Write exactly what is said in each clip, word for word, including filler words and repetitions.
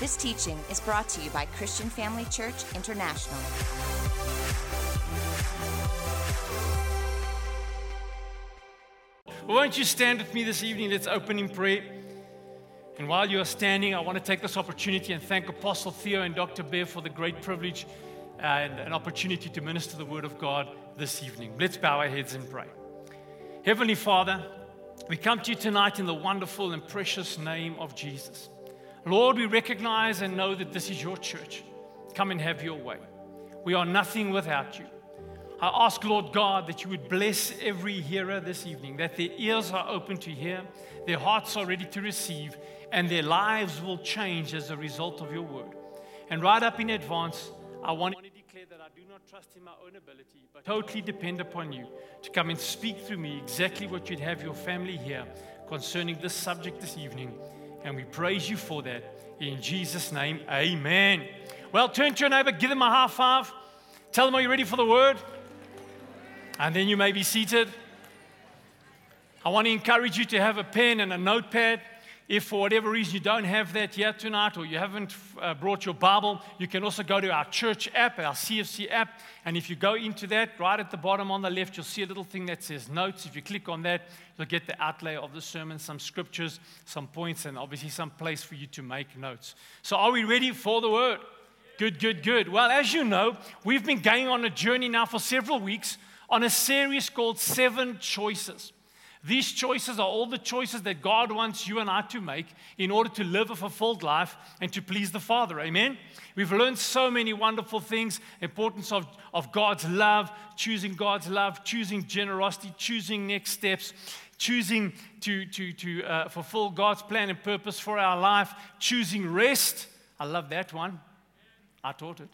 This teaching is brought to you by Christian Family Church International. Well, won't you stand with me this evening? Let's open in prayer. And while you are standing, I want to take this opportunity and thank Apostle Theo and Doctor Bev for the great privilege and an opportunity to minister the Word of God this evening. Let's bow our heads and pray. Heavenly Father, we come to you tonight in the wonderful and precious name of Jesus. Lord, we recognize and know that this is your church. Come and have your way. We are nothing without you. I ask, Lord God, that you would bless every hearer this evening, that their ears are open to hear, their hearts are ready to receive, and their lives will change as a result of your word. And right up in advance, I want to declare that I do not trust in my own ability, but totally depend upon you to come and speak through me exactly what you'd have your family hear concerning this subject this evening. And we praise you for that. In Jesus' name, amen. Well, turn to your neighbor, give them a high five. Tell them, are you ready for the word? And then you may be seated. I want to encourage you to have a pen and a notepad. If for whatever reason you don't have that yet tonight or you haven't uh, brought your Bible, you can also go to our church app, our C F C app. And if you go into that, right at the bottom on the left, you'll see a little thing that says notes. If you click on that, you'll get the outlay of the sermon, some scriptures, some points, and obviously some place for you to make notes. So are we ready for the word? Good, good, good. Well, as you know, we've been going on a journey now for several weeks on a series called Seven Choices. These choices are all the choices that God wants you and I to make in order to live a fulfilled life and to please the Father. Amen? We've learned so many wonderful things, importance of, of God's love, choosing God's love, choosing generosity, choosing next steps, choosing to, to, to uh, fulfill God's plan and purpose for our life, choosing rest. I love that one. I taught it.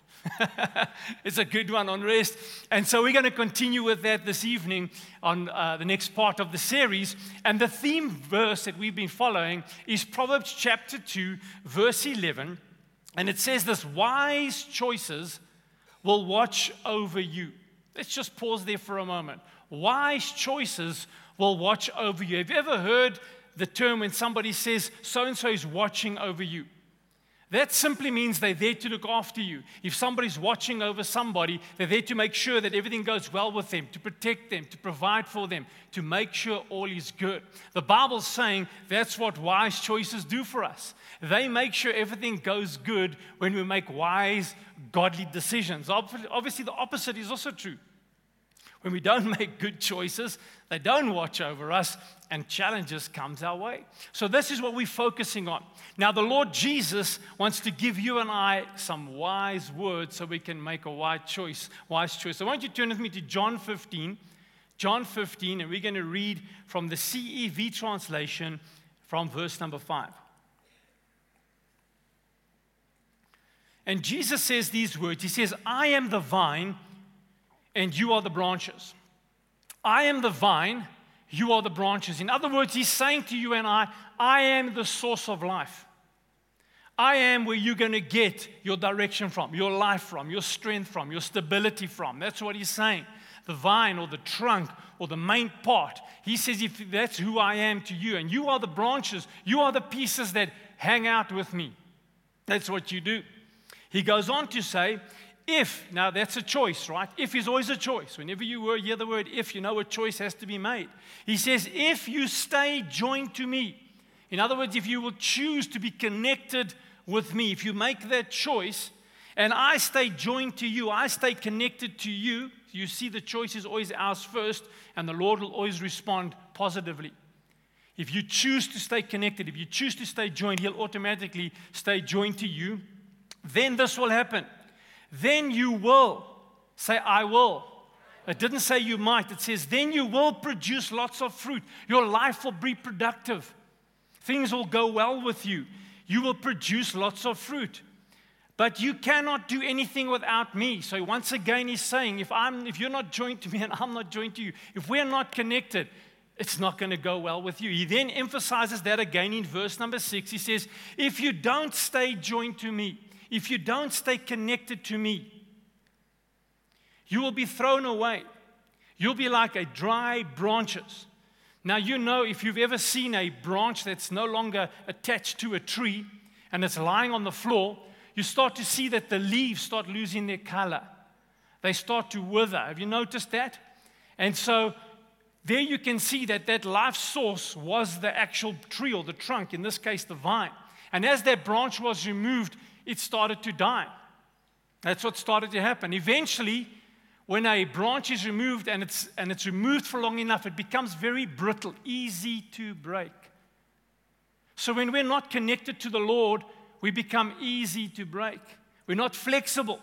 It's a good one on rest. And so we're going to continue with that this evening on uh, the next part of the series. And the theme verse that we've been following is Proverbs chapter two, verse eleven. And it says this, wise choices will watch over you. Let's just pause there for a moment. Wise choices will watch over you. Have you ever heard the term when somebody says, so-and-so is watching over you? That simply means they're there to look after you. If somebody's watching over somebody, they're there to make sure that everything goes well with them, to protect them, to provide for them, to make sure all is good. The Bible's saying that's what wise choices do for us. They make sure everything goes good when we make wise, godly decisions. Obviously, the opposite is also true. When we don't make good choices, they don't watch over us, and challenges comes our way. So this is what we're focusing on. Now, the Lord Jesus wants to give you and I some wise words so we can make a wise choice. Wise choice. So why don't you turn with me to John fifteen. John fifteen, and we're going to read from the C E V translation from verse number five. And Jesus says these words. He says, I am the vine, and you are the branches. I am the vine, you are the branches. In other words, he's saying to you and I, I am the source of life. I am where you're going to get your direction from, your life from, your strength from, your stability from. That's what he's saying. The vine or the trunk or the main part. He says, if that's who I am to you, and you are the branches, you are the pieces that hang out with me. That's what you do. He goes on to say, if, now that's a choice, right? If is always a choice. Whenever you hear the word if, you know a choice has to be made. He says, if you stay joined to me. In other words, if you will choose to be connected with me, if you make that choice, and I stay joined to you, I stay connected to you, you see the choice is always ours first, and the Lord will always respond positively. If you choose to stay connected, if you choose to stay joined, he'll automatically stay joined to you. Then this will happen. Then you will. Say, I will. It didn't say you might. It says, then you will produce lots of fruit. Your life will be productive. Things will go well with you. You will produce lots of fruit. But you cannot do anything without me. So once again, he's saying, if I'm, if you're not joined to me and I'm not joined to you, if we're not connected, it's not going to go well with you. He then emphasizes that again in verse number six. He says, if you don't stay joined to me, if you don't stay connected to me, you will be thrown away. You'll be like a dry branches. Now, you know, if you've ever seen a branch that's no longer attached to a tree, and it's lying on the floor, you start to see that the leaves start losing their color. They start to wither. Have you noticed that? And so there you can see that that life source was the actual tree or the trunk, in this case the vine. And as that branch was removed, it started to die. That's what started to happen. Eventually, when a branch is removed and it's, and it's removed for long enough, it becomes very brittle, easy to break. So when we're not connected to the Lord, we become easy to break. We're not flexible.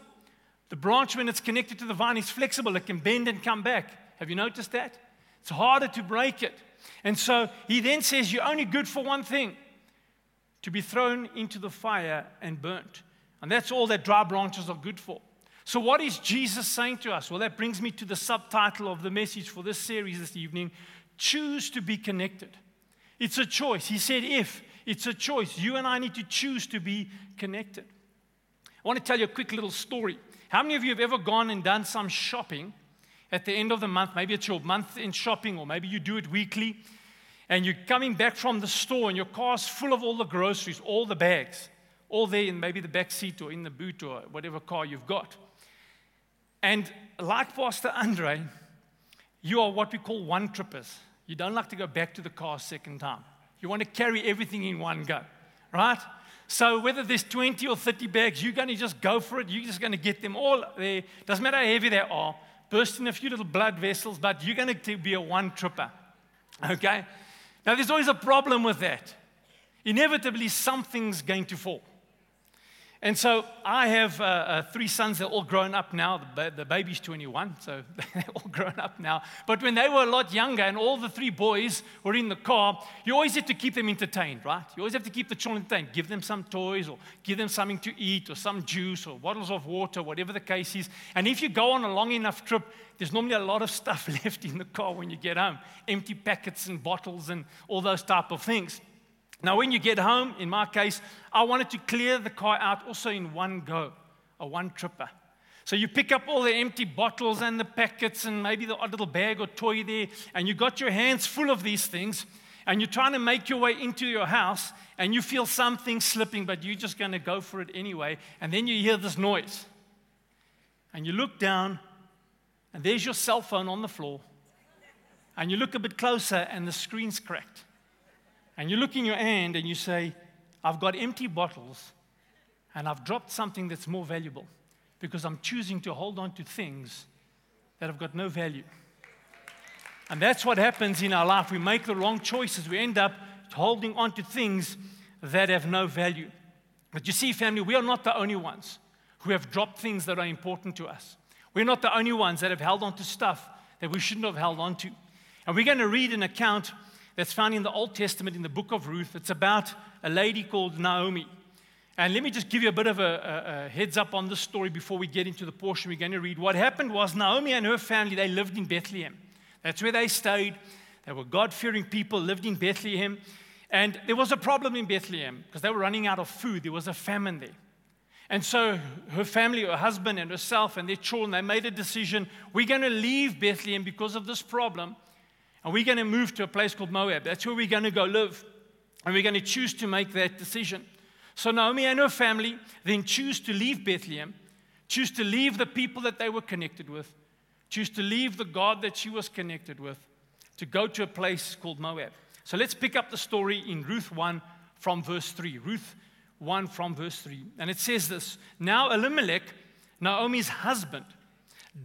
The branch, when it's connected to the vine, is flexible. It can bend and come back. Have you noticed that? It's harder to break it. And so he then says, you're only good for one thing, to be thrown into the fire and burnt. And that's all that dry branches are good for. So what is Jesus saying to us? Well, that brings me to the subtitle of the message for this series this evening, Choose to be Connected. It's a choice. He said if. It's a choice. You and I need to choose to be connected. I want to tell you a quick little story. How many of you have ever gone and done some shopping at the end of the month? Maybe it's your month-end shopping, or maybe you do it weekly. And you're coming back from the store, and your car's full of all the groceries, all the bags, all there in maybe the back seat or in the boot or whatever car you've got. And like Pastor Andre, you are what we call one-trippers. You don't like to go back to the car a second time. You want to carry everything in one go, right? So whether there's twenty or thirty bags, you're going to just go for it. You're just going to get them all there. Doesn't matter how heavy they are. Burst in a few little blood vessels, but you're going to be a one-tripper, okay? Now, there's always a problem with that. Inevitably, something's going to fall. And so I have uh, uh, three sons. They're all grown up now. The, ba- the baby's twenty-one, so they're all grown up now. But when they were a lot younger and all the three boys were in the car, you always have to keep them entertained, right? You always have to keep the children entertained. Give them some toys or give them something to eat or some juice or bottles of water, whatever the case is. And if you go on a long enough trip, there's normally a lot of stuff left in the car when you get home, empty packets and bottles and all those type of things. Now, when you get home, in my case, I wanted to clear the car out also in one go, a one-tripper. So you pick up all the empty bottles and the packets and maybe the odd little bag or toy there, and you got your hands full of these things, and you're trying to make your way into your house, and you feel something slipping, but you're just going to go for it anyway, and then you hear this noise. And you look down, and there's your cell phone on the floor, and you look a bit closer, and the screen's cracked. And you look in your hand and you say, I've got empty bottles and I've dropped something that's more valuable because I'm choosing to hold on to things that have got no value. And that's what happens in our life. We make the wrong choices. We end up holding on to things that have no value. But you see, family, we are not the only ones who have dropped things that are important to us. We're not the only ones that have held on to stuff that we shouldn't have held on to. And we're going to read an account that's found in the Old Testament in the book of Ruth. It's about a lady called Naomi. And let me just give you a bit of a, a, a heads up on this story before we get into the portion we're going to read. What happened was Naomi and her family, they lived in Bethlehem. That's where they stayed. They were God-fearing people, lived in Bethlehem. And there was a problem in Bethlehem because they were running out of food. There was a famine there. And so her family, her husband and herself and their children, they made a decision. We're going to leave Bethlehem because of this problem. And we're going to move to a place called Moab. That's where we're going to go live. And we're going to choose to make that decision. So Naomi and her family then choose to leave Bethlehem, choose to leave the people that they were connected with, choose to leave the God that she was connected with, to go to a place called Moab. So let's pick up the story in Ruth one from verse three. Ruth one from verse three. And it says this, Now Elimelech, Naomi's husband,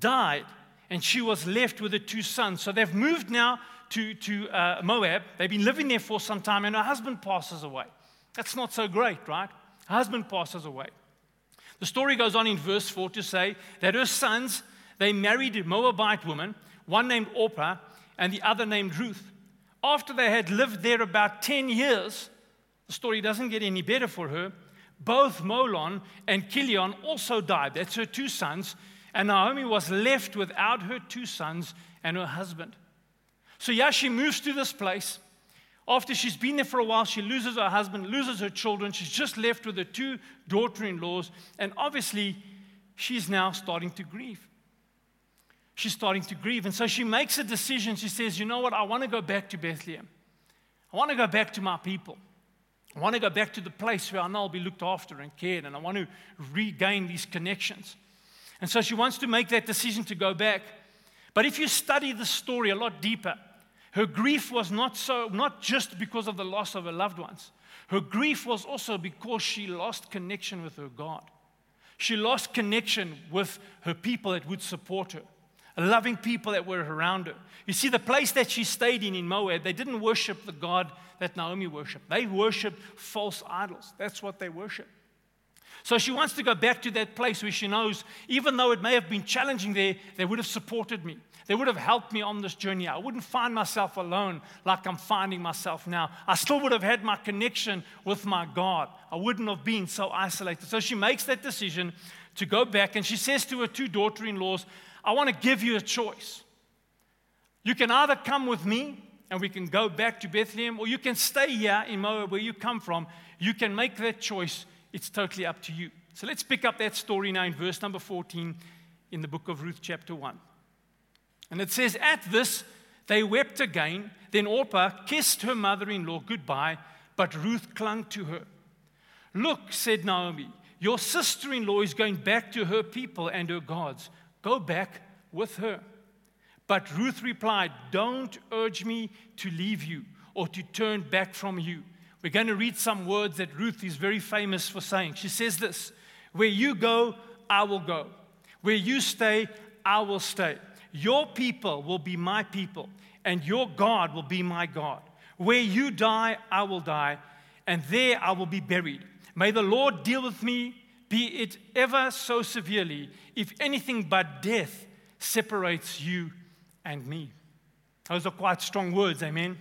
died, and she was left with her two sons. So they've moved now to, to uh, Moab. They've been living there for some time, and her husband passes away. That's not so great, right? Her husband passes away. The story goes on in verse four to say that her sons, they married a Moabite woman, one named Orpah and the other named Ruth. After they had lived there about ten years, the story doesn't get any better for her, both Molon and Kilion also died. That's her two sons. And Naomi was left without her two sons and her husband. So yeah, she moves to this place. After she's been there for a while, she loses her husband, loses her children. She's just left with her two daughter-in-laws. And obviously, she's now starting to grieve. She's starting to grieve. And so she makes a decision. She says, you know what? I want to go back to Bethlehem. I want to go back to my people. I want to go back to the place where I know I'll be looked after and cared, and I want to regain these connections. And so she wants to make that decision to go back. But if you study the story a lot deeper, her grief was not so not just because of the loss of her loved ones. Her grief was also because she lost connection with her God. She lost connection with her people that would support her, loving people that were around her. You see, the place that she stayed in in Moab, they didn't worship the God that Naomi worshiped. They worshiped false idols. That's what they worshiped. So she wants to go back to that place where she knows, even though it may have been challenging there, they would have supported me. They would have helped me on this journey. I wouldn't find myself alone like I'm finding myself now. I still would have had my connection with my God. I wouldn't have been so isolated. So she makes that decision to go back, and she says to her two daughter-in-laws, I want to give you a choice. You can either come with me and we can go back to Bethlehem, or you can stay here in Moab where you come from. You can make that choice. It's totally up to you. So let's pick up that story now in verse number fourteen in the book of Ruth chapter one. And it says, at this, they wept again. Then Orpah kissed her mother-in-law goodbye, but Ruth clung to her. Look, said Naomi, your sister-in-law is going back to her people and her gods. Go back with her. But Ruth replied, don't urge me to leave you or to turn back from you. We're going to read some words that Ruth is very famous for saying. She says this, where you go, I will go. Where you stay, I will stay. Your people will be my people, and your God will be my God. Where you die, I will die, and there I will be buried. May the Lord deal with me, be it ever so severely, if anything but death separates you and me. Those are quite strong words, amen?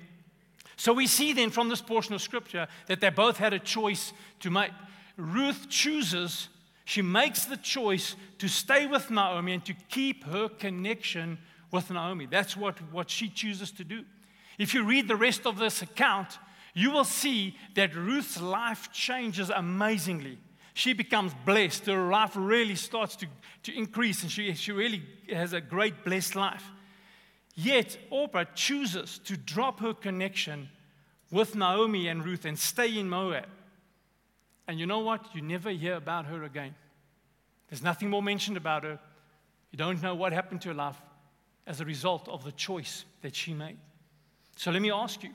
So we see then from this portion of Scripture that they both had a choice to make. Ruth chooses, she makes the choice to stay with Naomi and to keep her connection with Naomi. That's what, what she chooses to do. If you read the rest of this account, you will see that Ruth's life changes amazingly. She becomes blessed. Her life really starts to, to increase, and she, she really has a great blessed life. Yet, Orpah chooses to drop her connection with Naomi and Ruth and stay in Moab. And you know what? You never hear about her again. There's nothing more mentioned about her. You don't know what happened to her life as a result of the choice that she made. So let me ask you,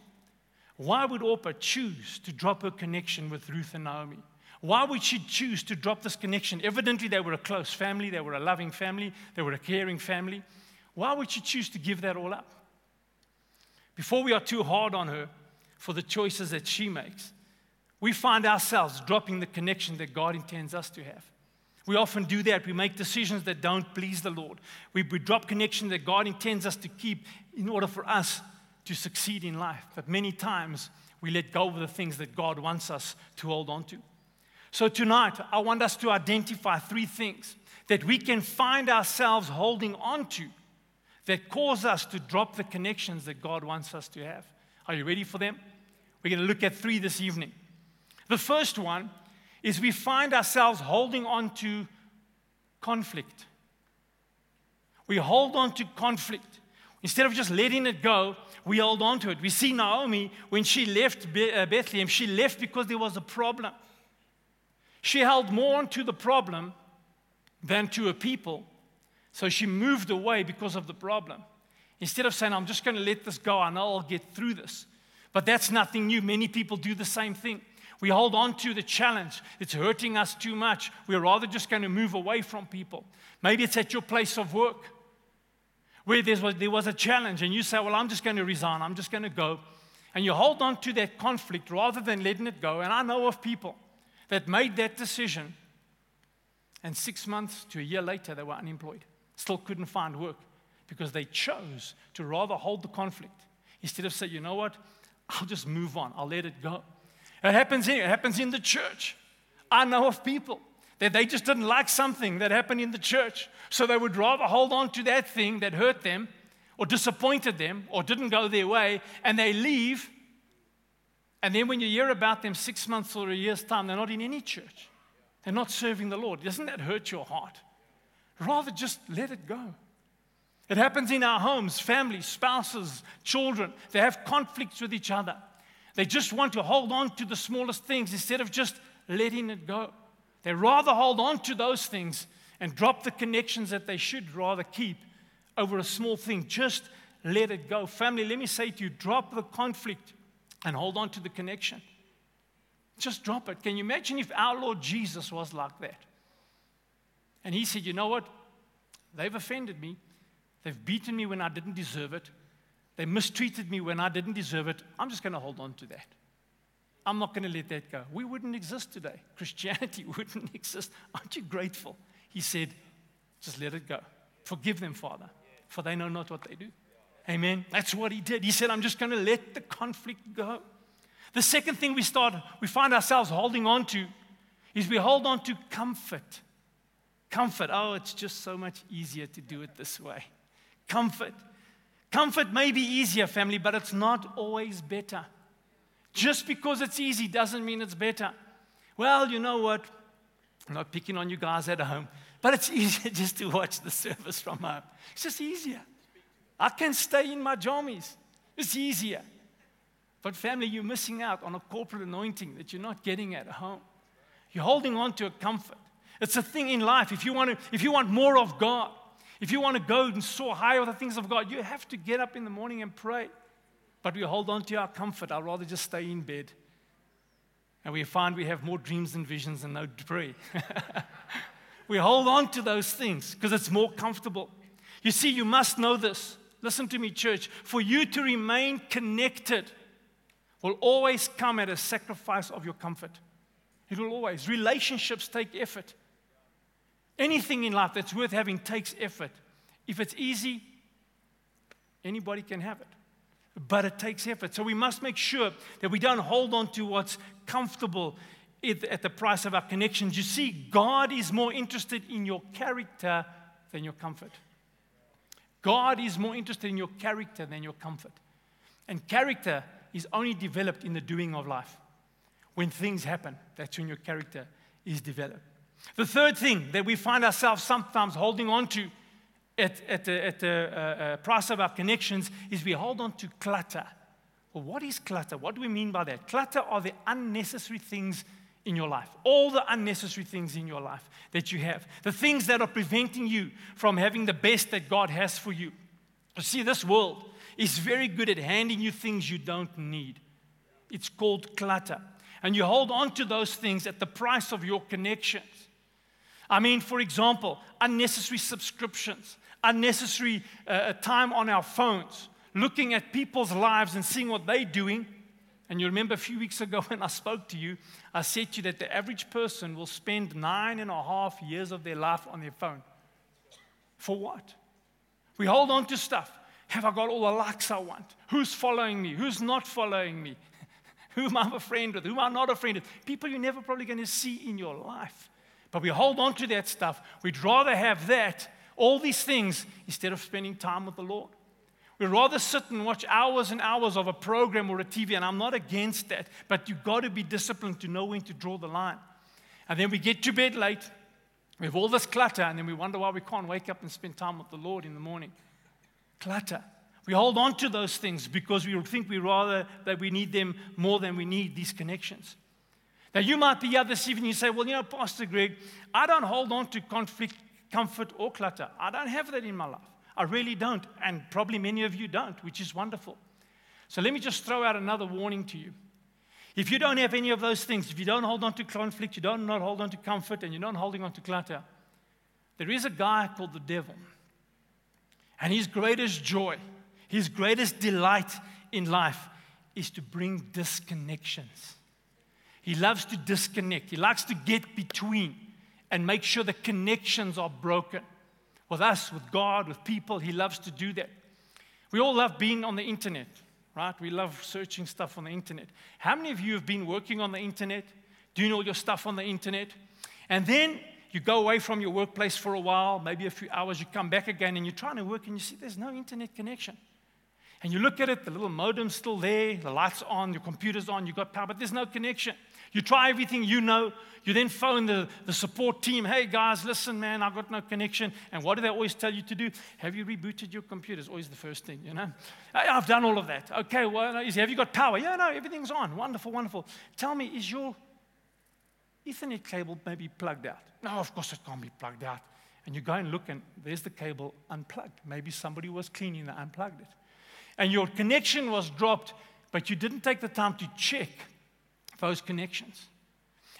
why would Orpah choose to drop her connection with Ruth and Naomi? Why would she choose to drop this connection? Evidently, they were a close family. They were a loving family. They were a caring family. Why would she choose to give that all up? Before we are too hard on her for the choices that she makes, we find ourselves dropping the connection that God intends us to have. We often do that. We make decisions that don't please the Lord. We, we drop connection that God intends us to keep in order for us to succeed in life. But many times, we let go of the things that God wants us to hold on to. So tonight, I want us to identify three things that we can find ourselves holding on to that cause us to drop the connections that God wants us to have. Are you ready for them? We're going to look at three this evening. The first one is we find ourselves holding on to conflict. We hold on to conflict. Instead of just letting it go, we hold on to it. We see Naomi, when she left Bethlehem, she left because there was a problem. She held more on to the problem than to her people. So she moved away because of the problem. Instead of saying, I'm just going to let this go, I know I'll get through this. But that's nothing new. Many people do the same thing. We hold on to the challenge. It's hurting us too much. We're rather just going to move away from people. Maybe it's at your place of work where there was a challenge and you say, well, I'm just going to resign. I'm just going to go. And you hold on to that conflict rather than letting it go. And I know of people that made that decision, and six months to a year later, they were unemployed. Still couldn't find work because they chose to rather hold the conflict instead of say, you know what, I'll just move on. I'll let it go. It happens here. It happens in the church. I know of people that they just didn't like something that happened in the church, so they would rather hold on to that thing that hurt them or disappointed them or didn't go their way, and they leave. And then when you hear about them six months or a year's time, they're not in any church. They're not serving the Lord. Doesn't that hurt your heart? Rather just let it go. It happens in our homes, families, spouses, children. They have conflicts with each other. They just want to hold on to the smallest things instead of just letting it go. They rather hold on to those things and drop the connections that they should rather keep over a small thing. Just let it go. Family, let me say to you, drop the conflict and hold on to the connection. Just drop it. Can you imagine if our Lord Jesus was like that? And he said, you know what? They've offended me. They've beaten me when I didn't deserve it. They mistreated me when I didn't deserve it. I'm just going to hold on to that. I'm not going to let that go. We wouldn't exist today. Christianity wouldn't exist. Aren't you grateful? He said, just let it go. Forgive them, Father, for they know not what they do. Amen. That's what he did. He said, I'm just going to let the conflict go. The second thing we start, we find ourselves holding on to is we hold on to comfort. Comfort. Oh, it's just so much easier to do it this way. Comfort. Comfort may be easier, family, but it's not always better. Just because it's easy doesn't mean it's better. Well, you know what? I'm not picking on you guys at home, but it's easier just to watch the service from home. It's just easier. I can stay in my jammies. It's easier. But family, you're missing out on a corporate anointing that you're not getting at home. You're holding on to a comfort. It's a thing in life. If you want to, if you want more of God, if you want to go and soar higher with the things of God, you have to get up in the morning and pray. But we hold on to our comfort. I'd rather just stay in bed. And we find we have more dreams and visions and no prayer. We hold on to those things because it's more comfortable. You see, you must know this. Listen to me, church. For you to remain connected will always come at a sacrifice of your comfort. It will always. Relationships take effort. Anything in life that's worth having takes effort. If it's easy, anybody can have it. But it takes effort. So we must make sure that we don't hold on to what's comfortable at the price of our connections. You see, God is more interested in your character than your comfort. God is more interested in your character than your comfort. And character is only developed in the doing of life. When things happen, that's when your character is developed. The third thing that we find ourselves sometimes holding on to at, at the, at the uh, uh, price of our connections is we hold on to clutter. Well, what is clutter? What do we mean by that? Clutter are the unnecessary things in your life, all the unnecessary things in your life that you have, the things that are preventing you from having the best that God has for you. You see, this world is very good at handing you things you don't need. It's called clutter. And you hold on to those things at the price of your connections. I mean, for example, unnecessary subscriptions, unnecessary uh, time on our phones, looking at people's lives and seeing what they're doing. And you remember a few weeks ago when I spoke to you, I said to you that the average person will spend nine and a half years of their life on their phone. For what? We hold on to stuff. Have I got all the likes I want? Who's following me? Who's not following me? Who am I a friend with? Who am I not a friend with? People you're never probably going to see in your life. But we hold on to that stuff. We'd rather have that, all these things, instead of spending time with the Lord. We'd rather sit and watch hours and hours of a program or a T V, and I'm not against that, but you've got to be disciplined to know when to draw the line. And then we get to bed late, we have all this clutter, and then we wonder why we can't wake up and spend time with the Lord in the morning. Clutter. We hold on to those things because we think we rather that we need them more than we need these connections. Now, you might be here this evening and you say, well, you know, Pastor Greg, I don't hold on to conflict, comfort, or clutter. I don't have that in my life. I really don't, and probably many of you don't, which is wonderful. So let me just throw out another warning to you. If you don't have any of those things, if you don't hold on to conflict, you don't not hold on to comfort, and you're not holding on to clutter, there is a guy called the devil. And his greatest joy, his greatest delight in life is to bring disconnections. He loves to disconnect. He likes to get between and make sure the connections are broken. With us, with God, with people, he loves to do that. We all love being on the internet, right? We love searching stuff on the internet. How many of you have been working on the internet, doing all your stuff on the internet? And then you go away from your workplace for a while, maybe a few hours, you come back again, and you're trying to work, and you see there's no internet connection. And you look at it, the little modem's still there, the light's on, your computer's on, you've got power, but there's no connection. You try everything you know. You then phone the, the support team. Hey, guys, listen, man, I've got no connection. And what do they always tell you to do? Have you rebooted your computer? It's always the first thing, you know. I've done all of that. Okay, well, no, have you got power? Yeah, no, everything's on. Wonderful, wonderful. Tell me, is your Ethernet cable maybe plugged out? No, of course it can't be plugged out. And you go and look, and there's the cable unplugged. Maybe somebody was cleaning that unplugged it. And your connection was dropped, but you didn't take the time to check those connections.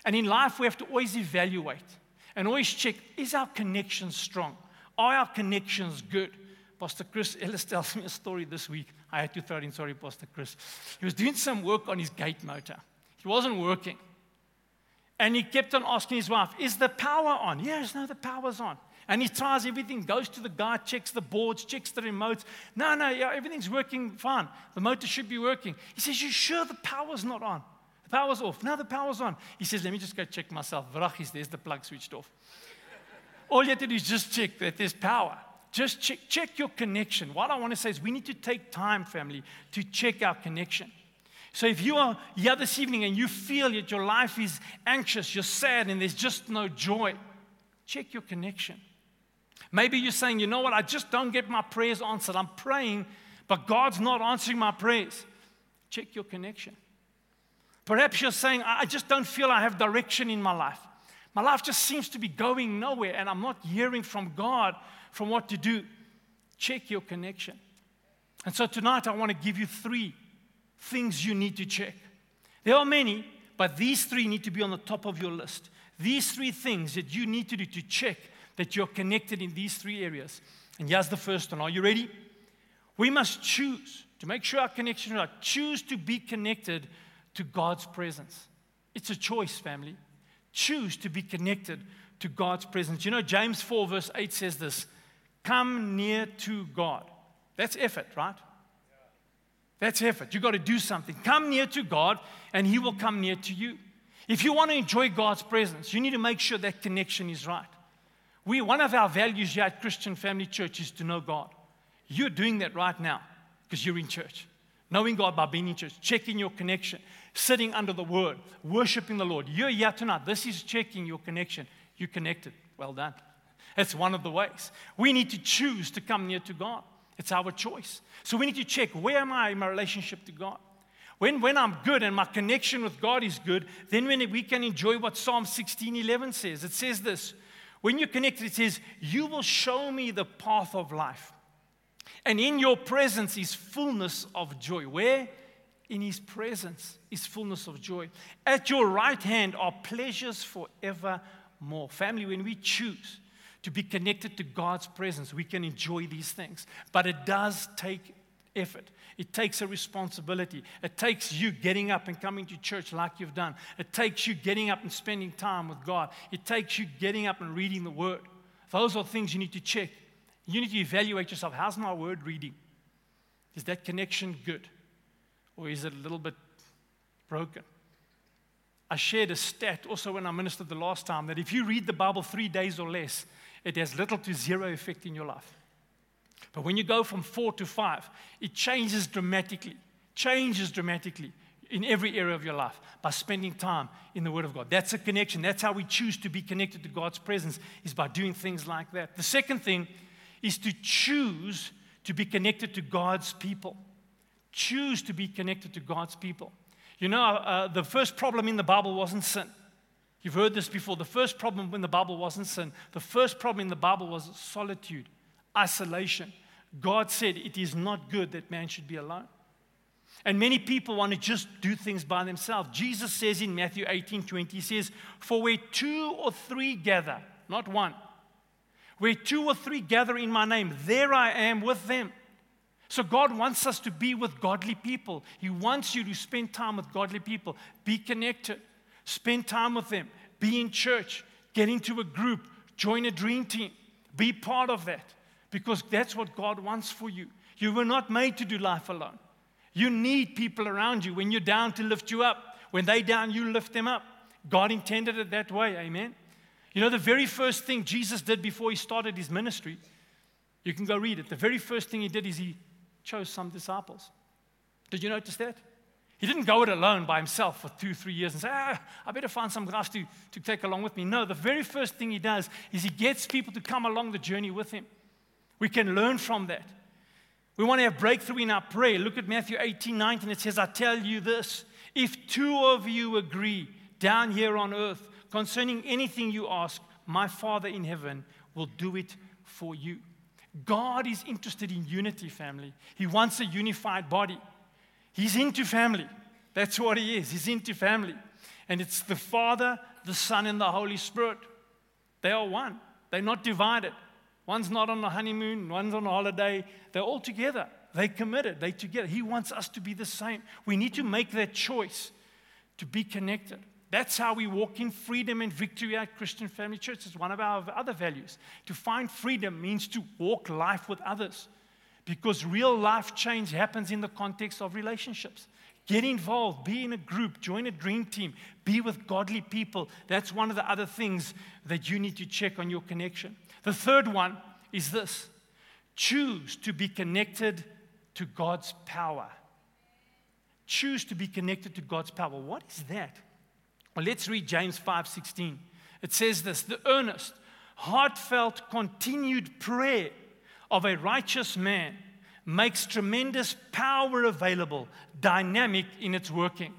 And in life, we have to always evaluate and always check, is our connection strong? Are our connections good? Pastor Chris Ellis tells me a story this week. I had to throw it in. Sorry, Pastor Chris. He was doing some work on his gate motor. It wasn't working. And he kept on asking his wife, is the power on? Yes, no, the power's on. And he tries everything, goes to the guy, checks the boards, checks the remotes. No, no, yeah, everything's working fine. The motor should be working. He says, you sure the power's not on? Power's off. Now the power's on. He says, let me just go check myself. Vrachis, there's the plug switched off. All you have to do is just check that there's power. Just check, check your connection. What I want to say is we need to take time, family, to check our connection. So if you are here this evening and you feel that your life is anxious, you're sad, and there's just no joy, check your connection. Maybe you're saying, you know what, I just don't get my prayers answered. I'm praying, but God's not answering my prayers. Check your connection. Perhaps you're saying, I just don't feel I have direction in my life. My life just seems to be going nowhere, and I'm not hearing from God from what to do. Check your connection. And so tonight I want to give you three things you need to check. There are many, but these three need to be on the top of your list. These three things that you need to do to check that you're connected in these three areas. And here's the first one. Are you ready? We must choose to make sure our connection is right. Choose to be connected to God's presence. It's a choice, family. Choose to be connected to God's presence. You know, James four verse eight says this, come near to God. That's effort, right? Yeah. That's effort. You got to do something. Come near to God and He will come near to you. If you want to enjoy God's presence, you need to make sure that connection is right. We, one of our values here at Christian Family Church is to know God. You're doing that right now because you're in church. Knowing God by being in church, checking your connection, sitting under the Word, worshiping the Lord. You're here tonight. This is checking your connection. You connected. Well done. That's one of the ways. We need to choose to come near to God. It's our choice. So we need to check, where am I in my relationship to God? When, when I'm good and my connection with God is good, then when we can enjoy what Psalm sixteen eleven says. It says this, when you're connected, it says, you will show me the path of life. And in your presence is fullness of joy. Where? In His presence is fullness of joy. At your right hand are pleasures forevermore. Family, when we choose to be connected to God's presence, we can enjoy these things. But it does take effort. It takes a responsibility. It takes you getting up and coming to church like you've done. It takes you getting up and spending time with God. It takes you getting up and reading the Word. Those are things you need to check. You need to evaluate yourself. How's my word reading? Is that connection good? Or is it a little bit broken? I shared a stat also when I ministered the last time that if you read the Bible three days or less, it has little to zero effect in your life. But when you go from four to five, it changes dramatically, changes dramatically in every area of your life by spending time in the Word of God. That's a connection. That's how we choose to be connected to God's presence, is by doing things like that. The second thing is to choose to be connected to God's people. Choose to be connected to God's people. You know, uh, the first problem in the Bible wasn't sin. You've heard this before. The first problem in the Bible wasn't sin. The first problem in the Bible was solitude, isolation. God said it is not good that man should be alone. And many people want to just do things by themselves. Jesus says in Matthew eighteen twenty, He says, for where two or three gather, not one, where two or three gather in my name, there I am with them. So God wants us to be with godly people. He wants you to spend time with godly people. Be connected. Spend time with them. Be in church. Get into a group. Join a dream team. Be part of that, because that's what God wants for you. You were not made to do life alone. You need people around you. When you're down, to lift you up. When they're down, you lift them up. God intended it that way. Amen. You know, the very first thing Jesus did before He started His ministry, you can go read it. The very first thing He did is He chose some disciples. Did you notice that? He didn't go it alone by himself for two, three years and say, ah, I better find some guys to, to take along with me. No, the very first thing he does is he gets people to come along the journey with him. We can learn from that. We want to have breakthrough in our prayer. Look at Matthew eighteen, nineteen. It says, I tell you this, if two of you agree down here on earth concerning anything you ask, my Father in heaven will do it for you. God is interested in unity, family. He wants a unified body. He's into family. That's what he is. He's into family. And it's the Father, the Son, and the Holy Spirit. They are one. They're not divided. One's not on a honeymoon. One's on a holiday. They're all together. They're committed. They're together. He wants us to be the same. We need to make that choice to be connected. That's how we walk in freedom and victory at Christian Family Church. It's one of our other values. To find freedom means to walk life with others. Because real life change happens in the context of relationships. Get involved, be in a group, join a dream team, be with godly people. That's one of the other things that you need to check on your connection. The third one is this. Choose to be connected to God's power. Choose to be connected to God's power. What is that? Well, let's read James five sixteen. It says this, the earnest, heartfelt, continued prayer of a righteous man makes tremendous power available, dynamic in its working.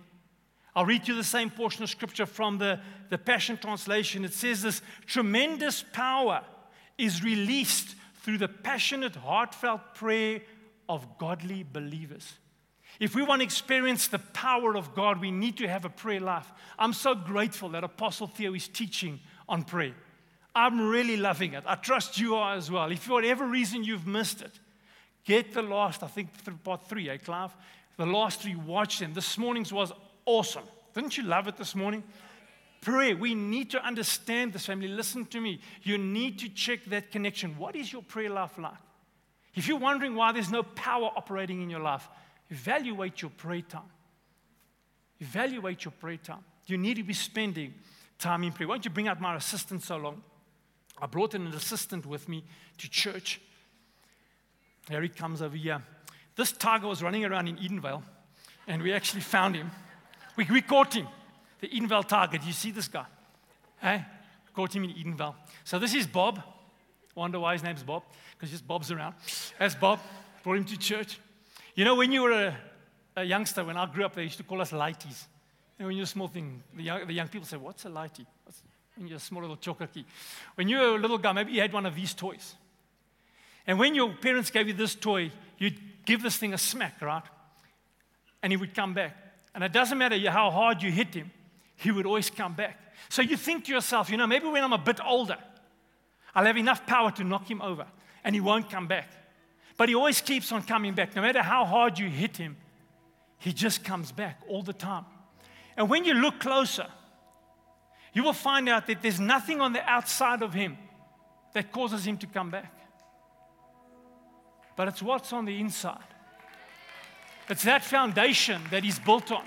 I'll read you the same portion of scripture from the, the Passion Translation. It says this, tremendous power is released through the passionate, heartfelt prayer of godly believers. If we want to experience the power of God, we need to have a prayer life. I'm so grateful that Apostle Theo is teaching on prayer. I'm really loving it. I trust you are as well. If for whatever reason you've missed it, get the last, I think, th- part three, eh, Clive? The last three, watch them. This morning's was awesome. Didn't you love it this morning? Prayer. We need to understand this, family. Listen to me. You need to check that connection. What is your prayer life like? If you're wondering why there's no power operating in your life, evaluate your prayer time. Evaluate your prayer time. You need to be spending time in prayer. Why don't you bring out my assistant so long? I brought an assistant with me to church. There he comes over here. This tiger was running around in Edenvale, and we actually found him. We, we caught him, the Edenvale tiger. Do you see this guy? Hey, caught him in Edenvale. So this is Bob. Wonder why his name's Bob, because just Bob's around. That's Bob. Brought him to church. You know, when you were a, a youngster, when I grew up, they used to call us lighties. You know, when you're a small thing, the young, the young people say, what's a lightie? What's When you're a small little chocokie. When you were a little guy, maybe you had one of these toys. And when your parents gave you this toy, you'd give this thing a smack, right? And he would come back. And it doesn't matter how hard you hit him, he would always come back. So you think to yourself, you know, maybe when I'm a bit older, I'll have enough power to knock him over, and he won't come back. But he always keeps on coming back. No matter how hard you hit him, he just comes back all the time. And when you look closer, you will find out that there's nothing on the outside of him that causes him to come back. But it's what's on the inside. It's that foundation that he's built on,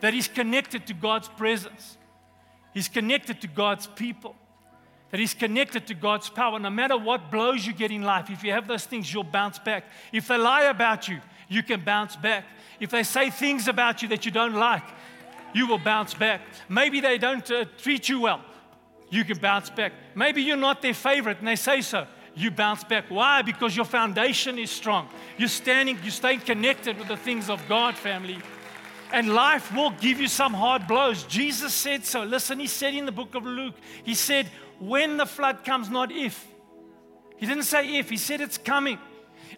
that he's connected to God's presence. He's connected to God's people, that he's connected to God's power. No matter what blows you get in life, if you have those things, you'll bounce back. If they lie about you, you can bounce back. If they say things about you that you don't like, you will bounce back. Maybe they don't uh, treat you well. You can bounce back. Maybe you're not their favorite and they say so. You bounce back. Why? Because your foundation is strong. You're standing, you're staying connected with the things of God, family. And life will give you some hard blows. Jesus said so. Listen, he said in the book of Luke, he said, when the flood comes, not if. He didn't say if, he said it's coming.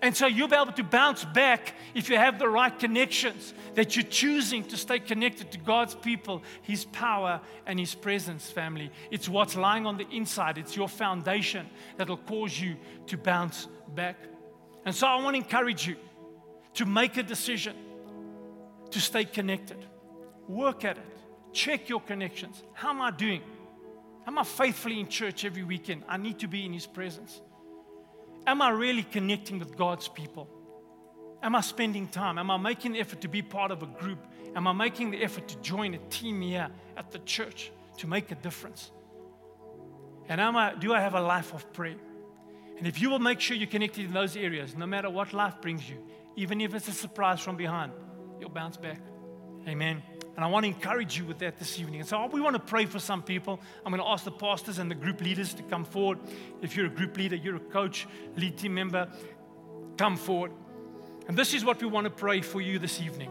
And so you'll be able to bounce back if you have the right connections, that you're choosing to stay connected to God's people, His power, and His presence, family. It's what's lying on the inside. It's your foundation that'll cause you to bounce back. And so I want to encourage you to make a decision to stay connected. Work at it. Check your connections. How am I doing? Am I faithfully in church every weekend? I need to be in His presence. Am I really connecting with God's people? Am I spending time? Am I making the effort to be part of a group? Am I making the effort to join a team here at the church to make a difference? And am I, do I have a life of prayer? And if you will make sure you're connected in those areas, no matter what life brings you, even if it's a surprise from behind, you'll bounce back. Amen. And I want to encourage you with that this evening. And so we want to pray for some people. I'm going to ask the pastors and the group leaders to come forward. If you're a group leader, you're a coach, lead team member, come forward. And this is what we want to pray for you this evening.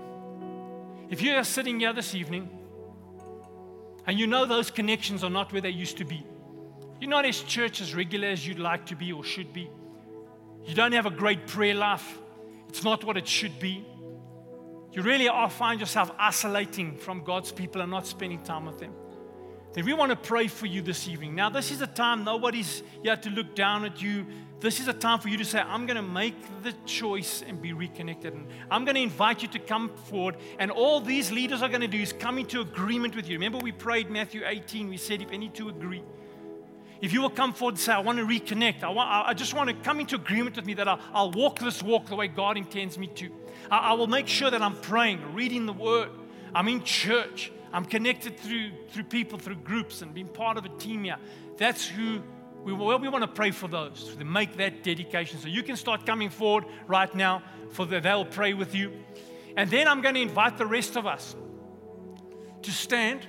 If you are sitting here this evening, and you know those connections are not where they used to be, you're not as church as regular as you'd like to be or should be, you don't have a great prayer life, it's not what it should be, you really are find yourself isolating from God's people and not spending time with them, then we want to pray for you this evening. Now, this is a time nobody's here to look down at you. This is a time for you to say, I'm going to make the choice and be reconnected. And I'm going to invite you to come forward. And all these leaders are going to do is come into agreement with you. Remember, we prayed Matthew eighteen. We said, if any two agree. If you will come forward and say, I want to reconnect. I, want, I just want to come into agreement with me that I'll, I'll walk this walk the way God intends me to. I, I will make sure that I'm praying, reading the Word. I'm in church. I'm connected through, through people, through groups, and being part of a team here. That's who we, well, we want to pray for those, to make that dedication. So you can start coming forward right now, for the, they'll pray with you. And then I'm going to invite the rest of us to stand,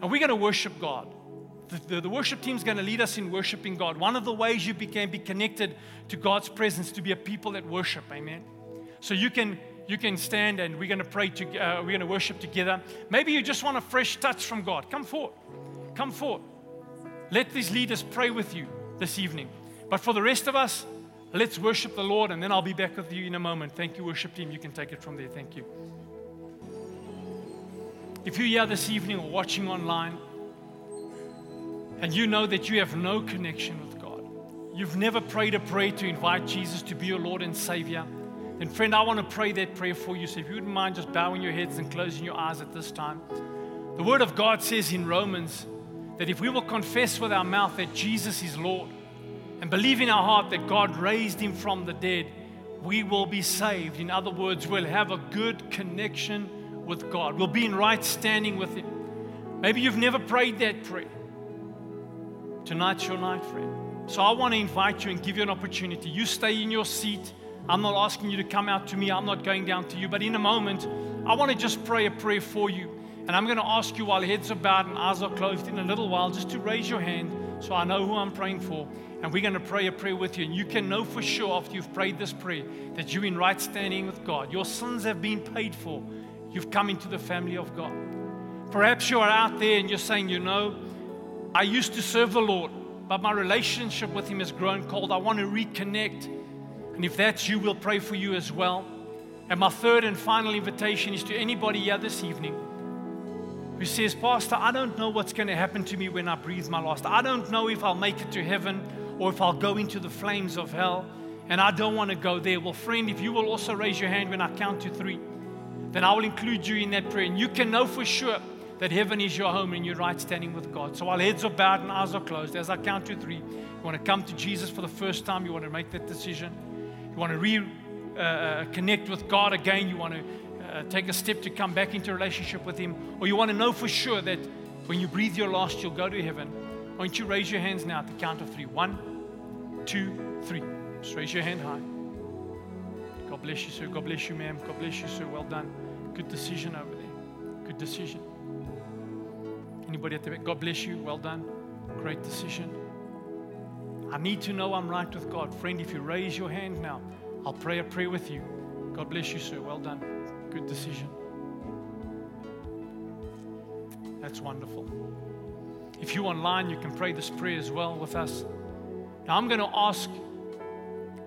and we're going to worship God. The, the, the worship team is going to lead us in worshiping God. One of the ways you can be connected to God's presence, to be a people that worship. Amen. So you can you can stand, and we're going to pray. To, uh, we're going to worship together. Maybe you just want a fresh touch from God. Come forward. Come forward. Let these leaders pray with you this evening. But for the rest of us, let's worship the Lord, and then I'll be back with you in a moment. Thank you, worship team. You can take it from there. Thank you. If you're here this evening or watching online, and you know that you have no connection with God, you've never prayed a prayer to invite Jesus to be your Lord and Savior, then friend, I want to pray that prayer for you. So if you wouldn't mind just bowing your heads and closing your eyes at this time. The Word of God says in Romans that if we will confess with our mouth that Jesus is Lord and believe in our heart that God raised Him from the dead, we will be saved. In other words, we'll have a good connection with God. We'll be in right standing with Him. Maybe you've never prayed that prayer. Tonight's your night, friend. So I want to invite you and give you an opportunity. You stay in your seat. I'm not asking you to come out to me. I'm not going down to you. But in a moment, I want to just pray a prayer for you. And I'm going to ask you while heads are bowed and eyes are closed in a little while just to raise your hand so I know who I'm praying for. And we're going to pray a prayer with you. And you can know for sure after you've prayed this prayer that you're in right standing with God. Your sins have been paid for. You've come into the family of God. Perhaps you are out there and you're saying, you know, I used to serve the Lord, but my relationship with Him has grown cold. I want to reconnect. And if that's you, we'll pray for you as well. And my third and final invitation is to anybody here this evening who says, Pastor, I don't know what's going to happen to me when I breathe my last. I don't know if I'll make it to heaven or if I'll go into the flames of hell, and I don't want to go there. Well, friend, if you will also raise your hand when I count to three, then I will include you in that prayer. And you can know for sure that heaven is your home and you're right standing with God. So while heads are bowed and eyes are closed, as I count to three, you want to come to Jesus for the first time, you want to make that decision, you want to reconnect uh, with God again, you want to uh, take a step to come back into relationship with Him, or you want to know for sure that when you breathe your last, you'll go to heaven, why don't you raise your hands now at the count of three? One, two, three. Just raise your hand high. God bless you, sir. God bless you, ma'am. God bless you, sir. Well done. Good decision over there. Good decision. Anybody at the back? God bless you. Well done. Great decision. I need to know I'm right with God. Friend, if you raise your hand now, I'll pray a prayer with you. God bless you, sir. Well done. Good decision. That's wonderful. If you're online, you can pray this prayer as well with us. Now, I'm going to ask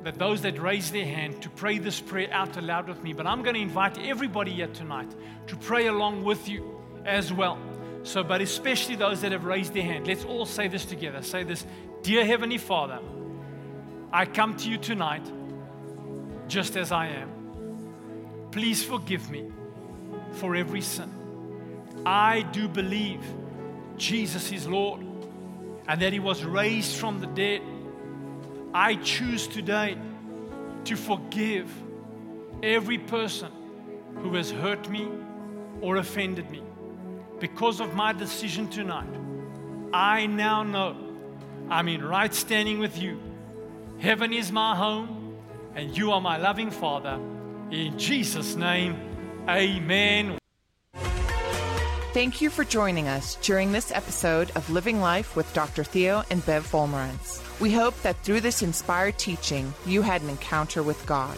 that those that raise their hand to pray this prayer out aloud with me, but I'm going to invite everybody here tonight to pray along with you as well. So, but especially those that have raised their hand, let's all say this together. Say this, dear Heavenly Father, I come to you tonight just as I am. Please forgive me for every sin. I do believe Jesus is Lord and that He was raised from the dead. I choose today to forgive every person who has hurt me or offended me. Because of my decision tonight, I now know I'm in right standing with you Heaven is my home, and you are my loving Father. In Jesus' name, amen. Thank you for joining us during this episode of Living Life with Doctor Theo and Bev Volmerans. We hope that through this inspired teaching, you had an encounter with God.